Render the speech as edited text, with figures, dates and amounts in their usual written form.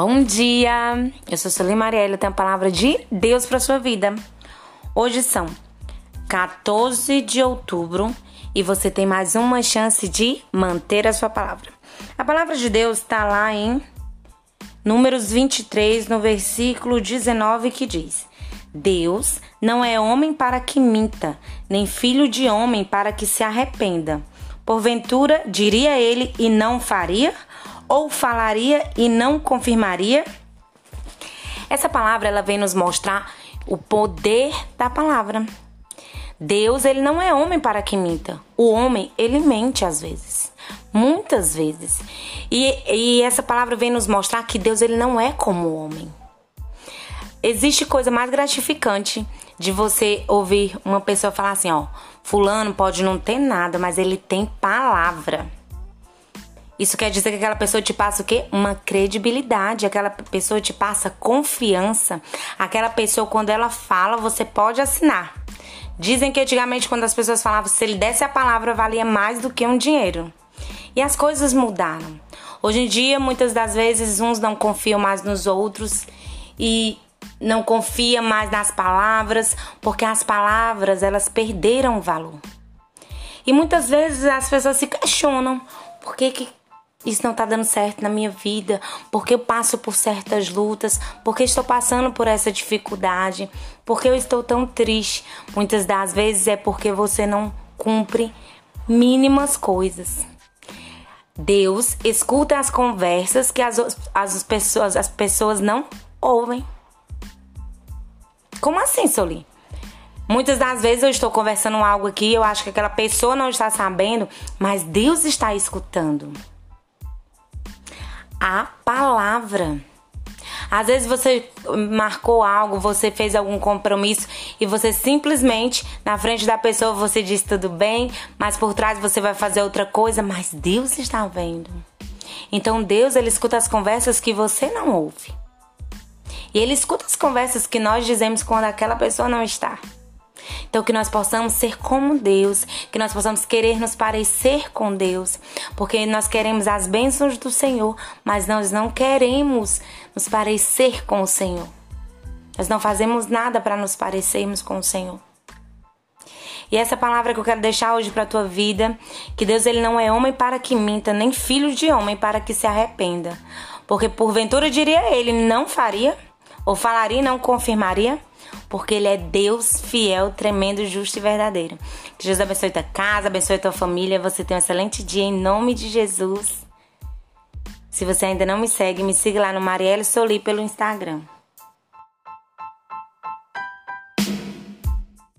Bom dia! Eu sou Solê Marielle, eu tenho a palavra de Deus para sua vida. Hoje são 14 de outubro e você tem mais uma chance de manter a sua palavra. A palavra de Deus está lá em Números 23, no versículo 19, que diz: Deus não é homem para que minta, nem filho de homem para que se arrependa. Porventura diria ele e não faria? Ou falaria e não confirmaria? Essa palavra, ela vem nos mostrar o poder da palavra. Deus, ele não é homem para que minta. O homem, ele mente às vezes. Muitas vezes. E essa palavra vem nos mostrar que Deus, ele não é como o homem. Existe coisa mais gratificante de você ouvir uma pessoa falar assim, fulano pode não ter nada, mas ele tem palavra. Isso quer dizer que aquela pessoa te passa o quê? Uma credibilidade, aquela pessoa te passa confiança. Aquela pessoa, quando ela fala, você pode assinar. Dizem que antigamente, quando as pessoas falavam, se ele desse a palavra, valia mais do que um dinheiro. E as coisas mudaram. Hoje em dia, muitas das vezes, uns não confiam mais nos outros e não confia mais nas palavras, porque as palavras, elas perderam o valor. E muitas vezes as pessoas se questionam, por que que isso não está dando certo na minha vida? Por que eu passo por certas lutas? Por que estou passando por essa dificuldade? Por que eu estou tão triste? Muitas das vezes é porque você não cumpre mínimas coisas. Deus escuta as conversas que as pessoas não ouvem. Como assim, Solê? Muitas das vezes eu estou conversando algo aqui, eu acho que aquela pessoa não está sabendo, mas Deus está escutando. A palavra. Às vezes você marcou algo, você fez algum compromisso e você simplesmente, na frente da pessoa, você diz tudo bem, mas por trás você vai fazer outra coisa, mas Deus está vendo. Então Deus, ele escuta as conversas que você não ouve. E ele escuta as conversas que nós dizemos quando aquela pessoa não está. Então, que nós possamos ser como Deus, que nós possamos querer nos parecer com Deus, porque nós queremos as bênçãos do Senhor, mas nós não queremos nos parecer com o Senhor. Nós não fazemos nada para nos parecermos com o Senhor. E essa palavra que eu quero deixar hoje para a tua vida, que Deus, ele não é homem para que minta, nem filho de homem para que se arrependa. Porque porventura diria ele, não faria, ou falaria e não confirmaria. Porque ele é Deus fiel, tremendo, justo e verdadeiro. Que Jesus abençoe tua casa, abençoe tua família. Você tem um excelente dia em nome de Jesus. Se você ainda não me segue, me siga lá no Marielle Solê pelo Instagram.